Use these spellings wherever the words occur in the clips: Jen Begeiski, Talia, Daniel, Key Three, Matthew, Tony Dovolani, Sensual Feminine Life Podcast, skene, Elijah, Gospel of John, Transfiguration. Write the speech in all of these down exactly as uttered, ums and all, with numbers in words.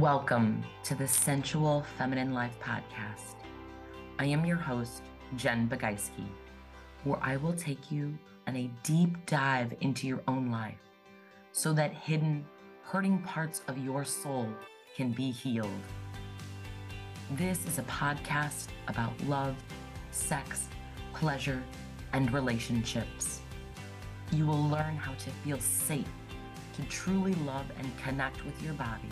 Welcome to the Sensual Feminine Life Podcast. I am your host, Jen Begeiski, where I will take you on a deep dive into your own life so that hidden, hurting parts of your soul can be healed. This is a podcast about love, sex, pleasure, and relationships. You will learn how to feel safe, to truly love and connect with your body.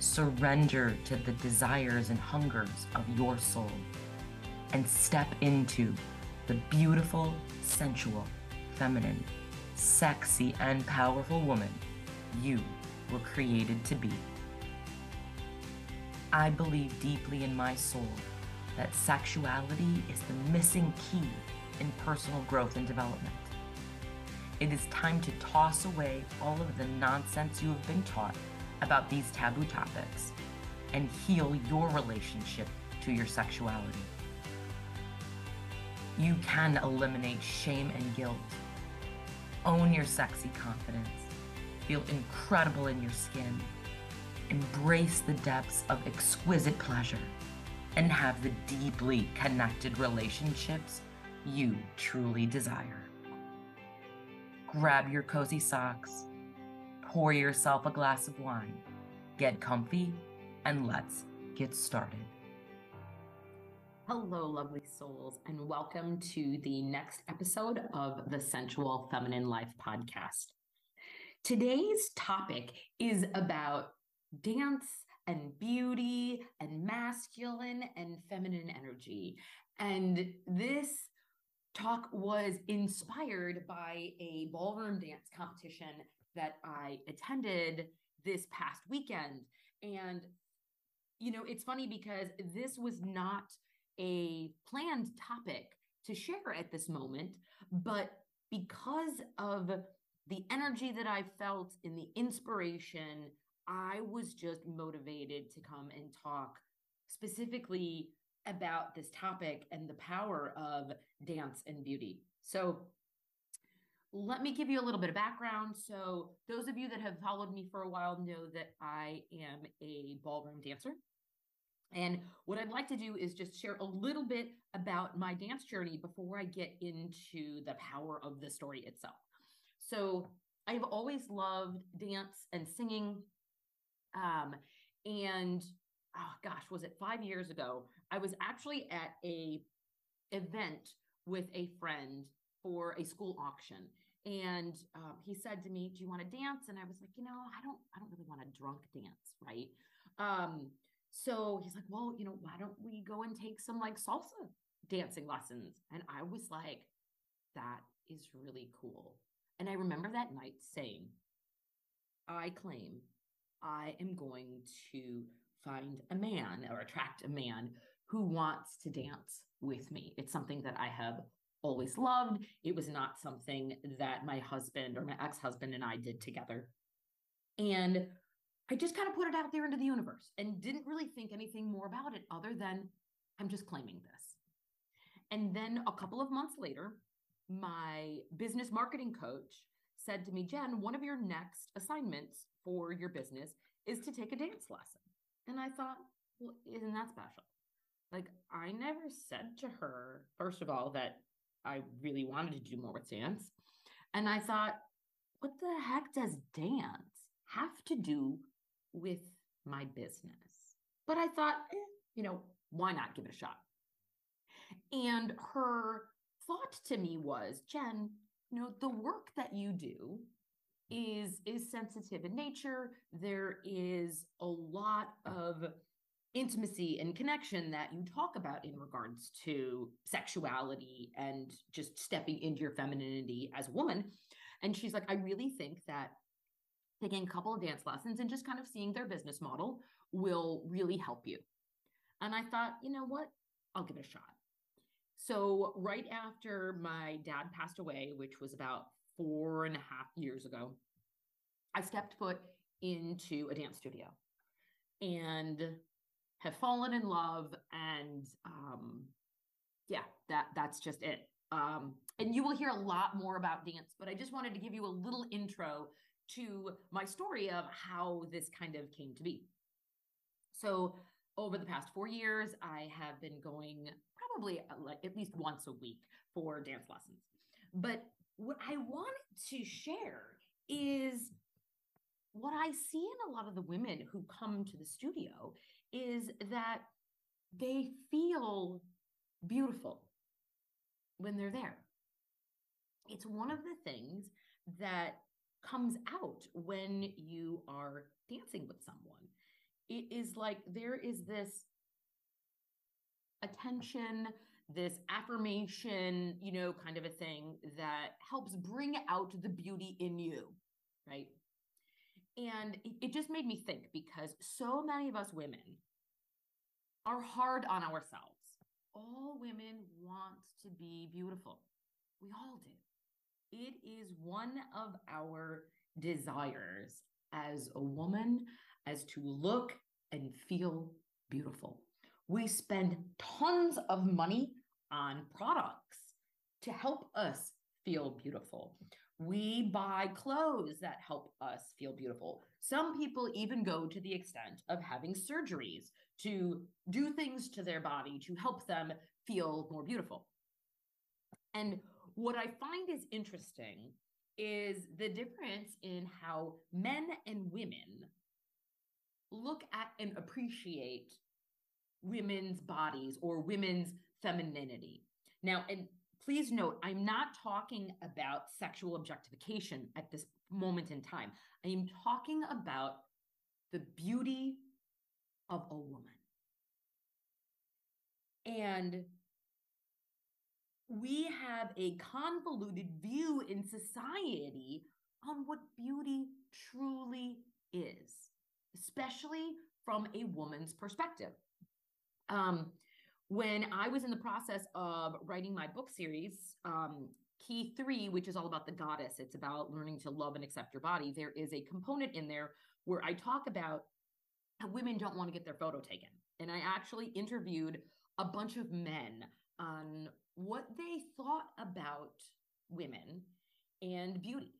Surrender to the desires and hungers of your soul and step into the beautiful, sensual, feminine, sexy, and powerful woman you were created to be. I believe deeply in my soul that sexuality is the missing key in personal growth and development. It is time to toss away all of the nonsense you have been taught about these taboo topics and heal your relationship to your sexuality. You can eliminate shame and guilt, own your sexy confidence, feel incredible in your skin, embrace the depths of exquisite pleasure, and have the deeply connected relationships you truly desire. Grab your cozy socks, pour yourself a glass of wine, get comfy, and let's get started. Hello, lovely souls, and welcome to the next episode of the Sensual Feminine Life Podcast. Today's topic is about dance and beauty and masculine and feminine energy. And this talk was inspired by a ballroom dance competition that I attended this past weekend. And, you know, it's funny because this was not a planned topic to share at this moment, but because of the energy that I felt and the inspiration, I was just motivated to come and talk specifically about this topic and the power of dance and beauty. So let me give you a little bit of background. So those of you that have followed me for a while know that I am a ballroom dancer. And what I'd like to do is just share a little bit about my dance journey before I get into the power of the story itself. So I've always loved dance and singing. Um, and oh gosh, was it five years ago? I was actually at a event with a friend for a school auction. And um, he said to me, do you want to dance? And I was like, you know, I don't, I don't really want to drunk dance. Right. Um, so he's like, well, you know, why don't we go and take some like salsa dancing lessons? And I was like, that is really cool. And I remember that night saying, I claim I am going to find a man or attract a man who wants to dance with me. It's something that I have always loved. It was not something that my husband or my ex-husband and I did together. And I just kind of put it out there into the universe and didn't really think anything more about it other than I'm just claiming this. And then a couple of months later, my business marketing coach said to me, Jen, one of your next assignments for your business is to take a dance lesson. And I thought, well, isn't that special? Like, I never said to her, first of all, that I really wanted to do more with dance. And I thought, what the heck does dance have to do with my business? But I thought, eh, you know, why not give it a shot? And her thought to me was, Jen, you know, the work that you do is, is sensitive in nature. There is a lot of intimacy and connection that you talk about in regards to sexuality and just stepping into your femininity as a woman. And she's like, I really think that taking a couple of dance lessons and just kind of seeing their business model will really help you. And I thought, you know what? I'll give it a shot. So right after my dad passed away, which was about four and a half years ago, I stepped foot into a dance studio and have fallen in love, and um, yeah, that that's just it. Um, and you will hear a lot more about dance, but I just wanted to give you a little intro to my story of how this kind of came to be. So over the past four years, I have been going probably at least once a week for dance lessons. But what I wanted to share is what I see in a lot of the women who come to the studio is that they feel beautiful when they're there. It's one of the things that comes out when you are dancing with someone. It is like there is this attention, this affirmation, you know, kind of a thing that helps bring out the beauty in you, right? And it just made me think, because so many of us women are hard on ourselves. All women want to be beautiful. We all do. It is one of our desires as a woman, as to look and feel beautiful. We spend tons of money on products to help us feel beautiful. We buy clothes that help us feel beautiful. Some people even go to the extent of having surgeries to do things to their body to help them feel more beautiful. And what I find is interesting is the difference in how men and women look at and appreciate women's bodies or women's femininity. Now, and please note, I'm not talking about sexual objectification at this moment in time. I am talking about the beauty of a woman. And we have a convoluted view in society on what beauty truly is, especially from a woman's perspective. Um, when I was in the process of writing my book series, um, Key Three, which is all about the goddess, it's about learning to love and accept your body, there is a component in there where I talk about how women don't want to get their photo taken. And I actually interviewed a bunch of men on what they thought about women and beauty.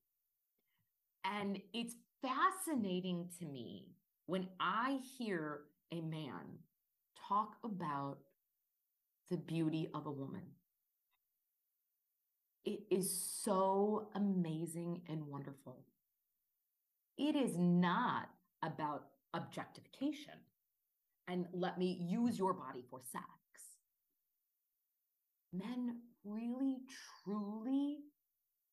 And it's fascinating to me when I hear a man talk about the beauty of a woman. It is so amazing and wonderful. It is not about objectification and let me use your body for sex. Men really, truly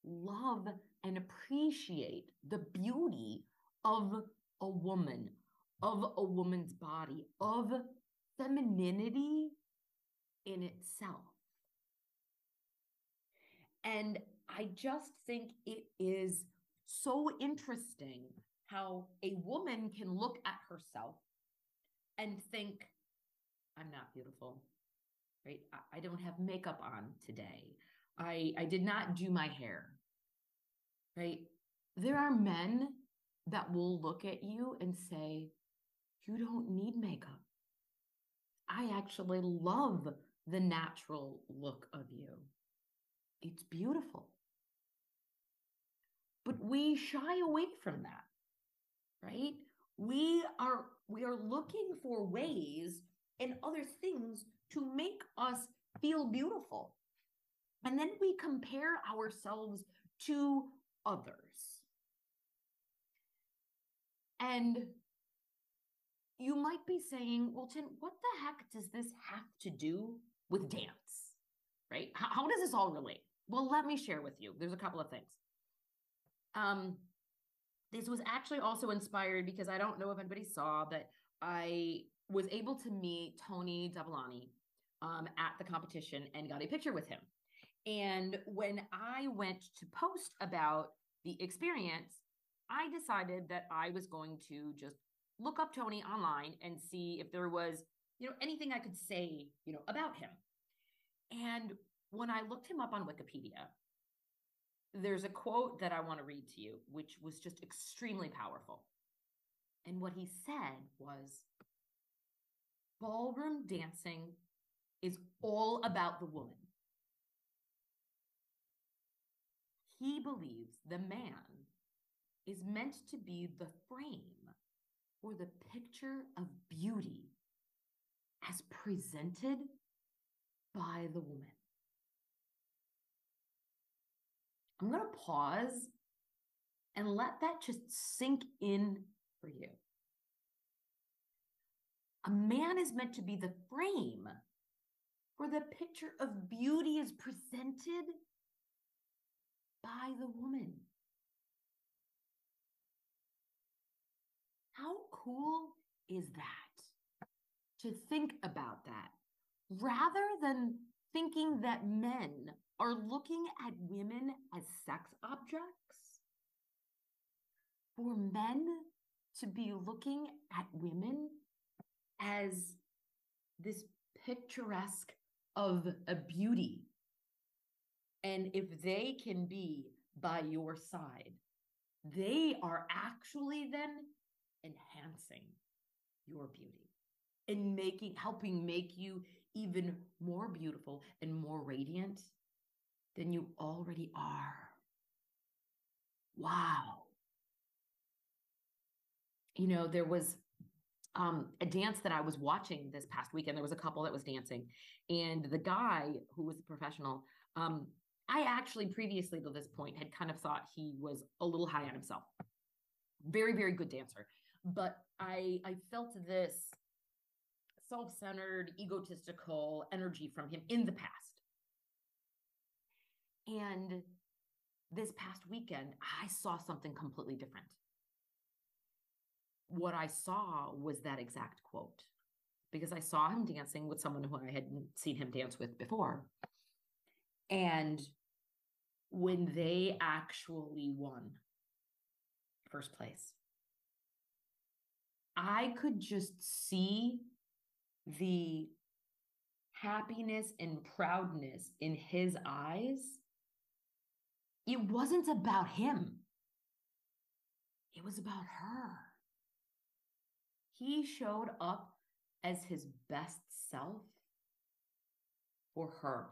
love and appreciate the beauty of a woman, of a woman's body, of femininity in itself. And I just think it is so interesting how a woman can look at herself and think, I'm not beautiful. Right? I don't have makeup on today. I, I did not do my hair. Right? There are men that will look at you and say, you don't need makeup. I actually love the natural look of you. It's beautiful. But we shy away from that. Right? We are, we are looking for ways and other things to make us feel beautiful. And then we compare ourselves to others. And you might be saying, well, Jen, what the heck does this have to do with dance, right? How, how does this all relate? Well, let me share with you. There's a couple of things. Um, this was actually also inspired because I don't know if anybody saw, but I was able to meet Tony Dovolani um, at the competition and got a picture with him. And when I went to post about the experience, I decided that I was going to just look up Tony online and see if there was, you know, anything I could say, you know, about him. And when I looked him up on Wikipedia, there's a quote that I want to read to you, which was just extremely powerful. And what he said was, ballroom dancing is all about the woman. He believes the man is meant to be the frame or the picture of beauty as presented by the woman. I'm going to pause and let that just sink in for you. A man is meant to be the frame for the picture of beauty as presented by the woman. How cool is that? To think about that, rather than thinking that men are looking at women as sex objects, for men to be looking at women as this picturesque of a beauty. And if they can be by your side, they are actually then enhancing your beauty and making, helping make you even more beautiful and more radiant than you already are. Wow. You know, there was um, a dance that I was watching this past weekend. There was a couple that was dancing, and the guy who was a professional, um, I actually previously to this point had kind of thought he was a little high on himself. Very, very good dancer. But I, I felt this self-centered, egotistical energy from him in the past. And this past weekend, I saw something completely different. What I saw was that exact quote, because I saw him dancing with someone who I hadn't seen him dance with before. And when they actually won first place, I could just see the happiness and proudness in his eyes. It wasn't about him. It was about her. He showed up as his best self for her,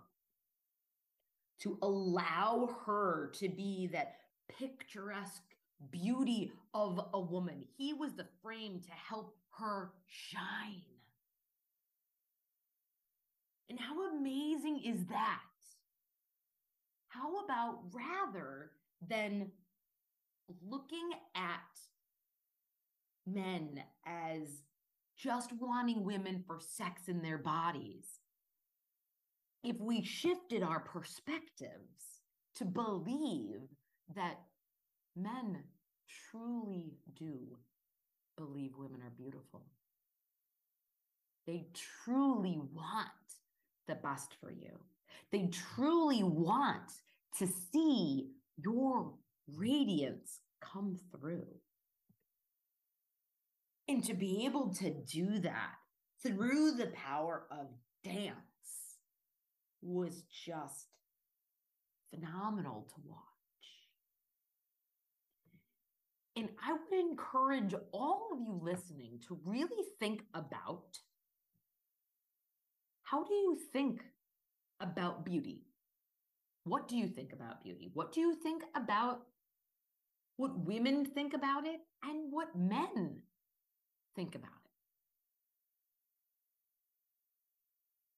to allow her to be that picturesque beauty of a woman. He was the frame to help her shine. And how amazing is that? How about, rather than looking at men as just wanting women for sex in their bodies, if we shifted our perspectives to believe that men truly do believe women are beautiful, they truly want the best for you, they truly want to see your radiance come through. And to be able to do that through the power of dance was just phenomenal to watch. And I would encourage all of you listening to really think about, how do you think about beauty? What do you think about beauty? What do you think about what women think about it and what men think about it?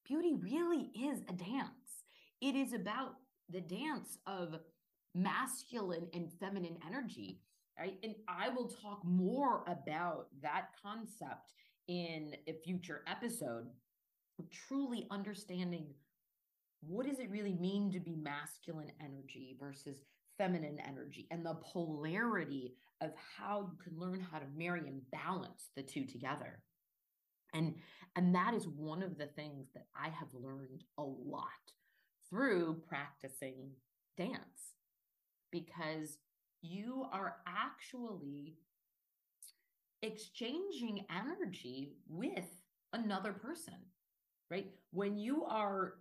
Beauty really is a dance. It is about the dance of masculine and feminine energy, right? And I will talk more about that concept in a future episode, of truly understanding what does it really mean to be masculine energy versus feminine energy, and the polarity of how you can learn how to marry and balance the two together. And, and that is one of the things that I have learned a lot through practicing dance, because you are actually exchanging energy with another person, right? When you are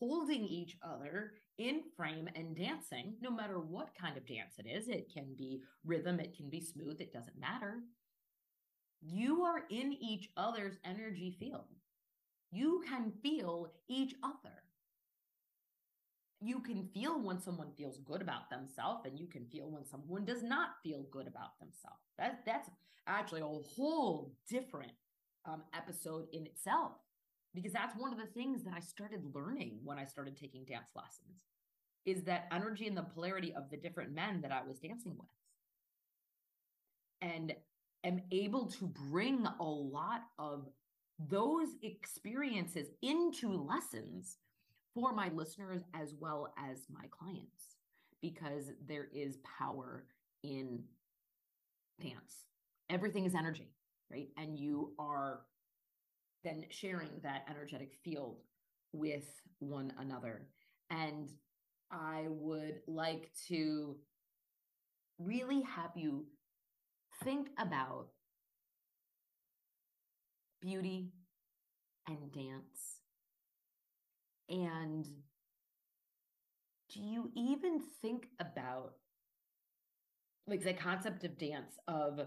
holding each other in frame and dancing, no matter what kind of dance it is, it can be rhythm, it can be smooth, it doesn't matter. You are in each other's energy field. You can feel each other. you can feel when someone feels good about themselves, and you can feel when someone does not feel good about themselves. That, that's actually a whole different um, episode in itself, because that's one of the things that I started learning when I started taking dance lessons, is that energy and the polarity of the different men that I was dancing with. And am able to bring a lot of those experiences into lessons for my listeners as well as my clients, because there is power in dance. Everything is energy, right? And you are then sharing that energetic field with one another. And I would like to really have you think about beauty and dance. And do you even think about like the concept of dance of,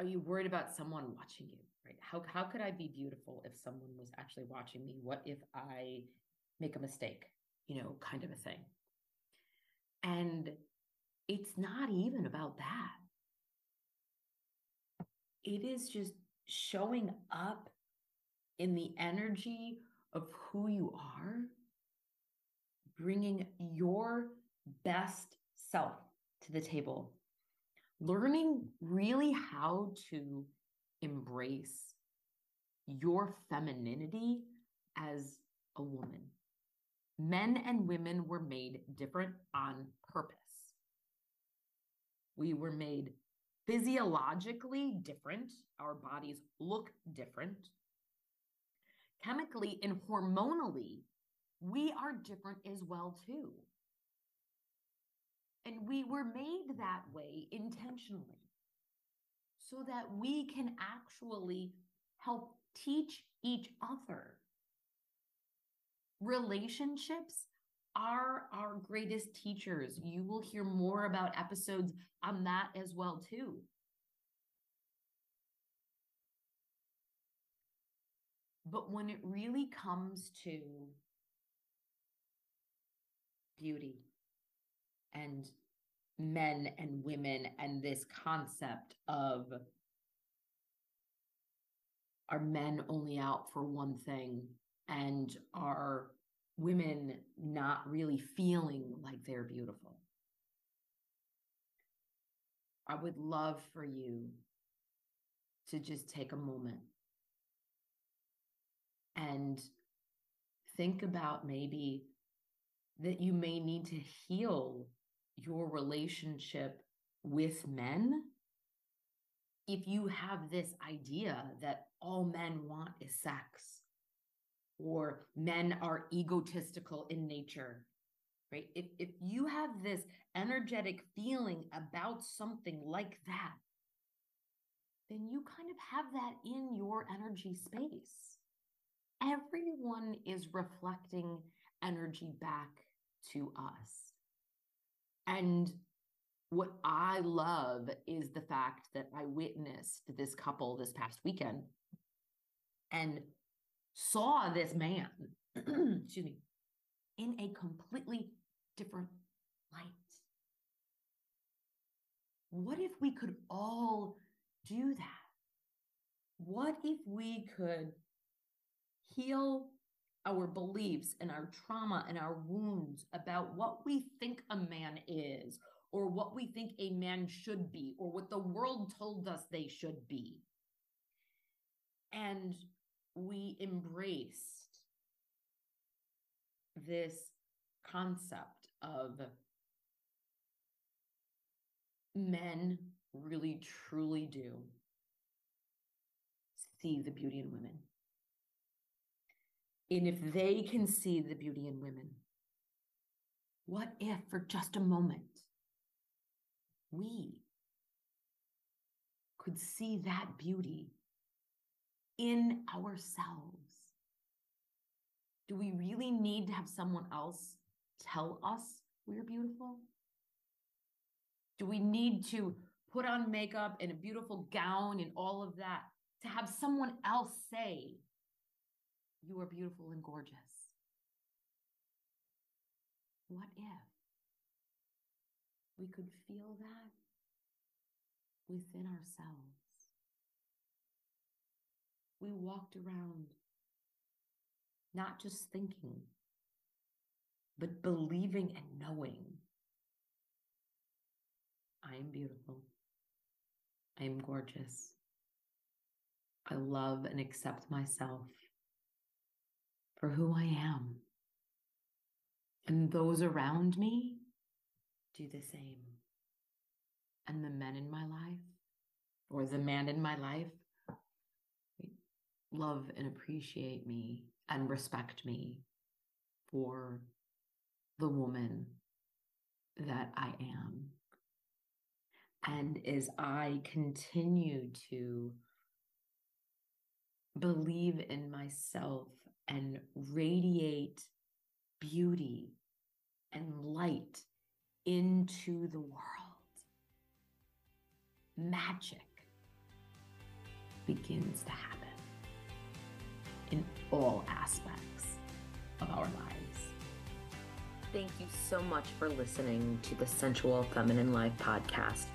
are you worried about someone watching you, right? How, how could I be beautiful if someone was actually watching me? What if I make a mistake, you know, kind of a thing? And it's not even about that. It is just showing up in the energy of who you are, bringing your best self to the table, learning really how to embrace your femininity as a woman. Men and women were made different on purpose. We were made physiologically different. Our bodies look different. Chemically and hormonally, we are different as well too. And we were made that way intentionally so that we can actually help teach each other. Relationships are our greatest teachers. You will hear more about episodes on that as well too. But when it really comes to beauty and men and women and this concept of, are men only out for one thing and are women not really feeling like they're beautiful? I would love for you to just take a moment and think about maybe that you may need to heal your relationship with men if you have this idea that all men want is sex, or men are egotistical in nature, right? If, if you have this energetic feeling about something like that, then you kind of have that in your energy space. Everyone is reflecting energy back to us. And what I love is the fact that I witnessed this couple this past weekend and saw this man, excuse me, in a completely different light. What if we could all do that? What if we could heal our beliefs and our trauma and our wounds about what we think a man is, or what we think a man should be, or what the world told us they should be? And we embraced this concept of men really truly do see the beauty in women. And if they can see the beauty in women, what if for just a moment we could see that beauty in ourselves? Do we really need to have someone else tell us we're beautiful? Do we need to put on makeup and a beautiful gown and all of that to have someone else say, you are beautiful and gorgeous? What if we could feel that within ourselves? We walked around not just thinking, but believing and knowing. I am beautiful. I am gorgeous. I love and accept myself for who I am. And those around me do the same. And the men in my life, or the man in my life, love and appreciate me and respect me for the woman that I am. And as I continue to believe in myself and radiate beauty and light into the world, magic begins to happen in all aspects of our lives. Thank you so much for listening to the Sensual Feminine Life Podcast.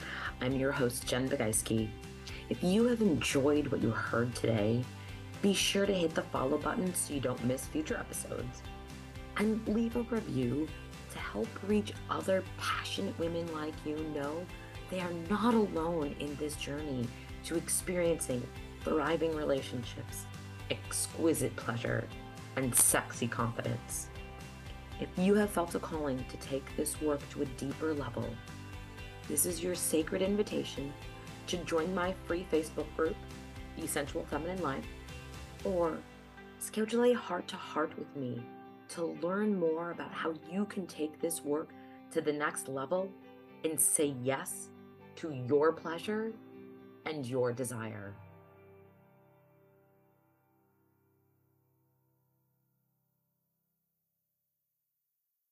I'm your host, Jen Begeiski. If you have enjoyed what you heard today, be sure to hit the follow button so you don't miss future episodes. And leave a review to help reach other passionate women like you know they are not alone in this journey to experiencing thriving relationships, exquisite pleasure, and sexy confidence. If you have felt a calling to take this work to a deeper level, this is your sacred invitation to join my free Facebook group, The Sensual Feminine Life, or schedule a heart-to-heart with me to learn more about how you can take this work to the next level and say yes to your pleasure and your desire.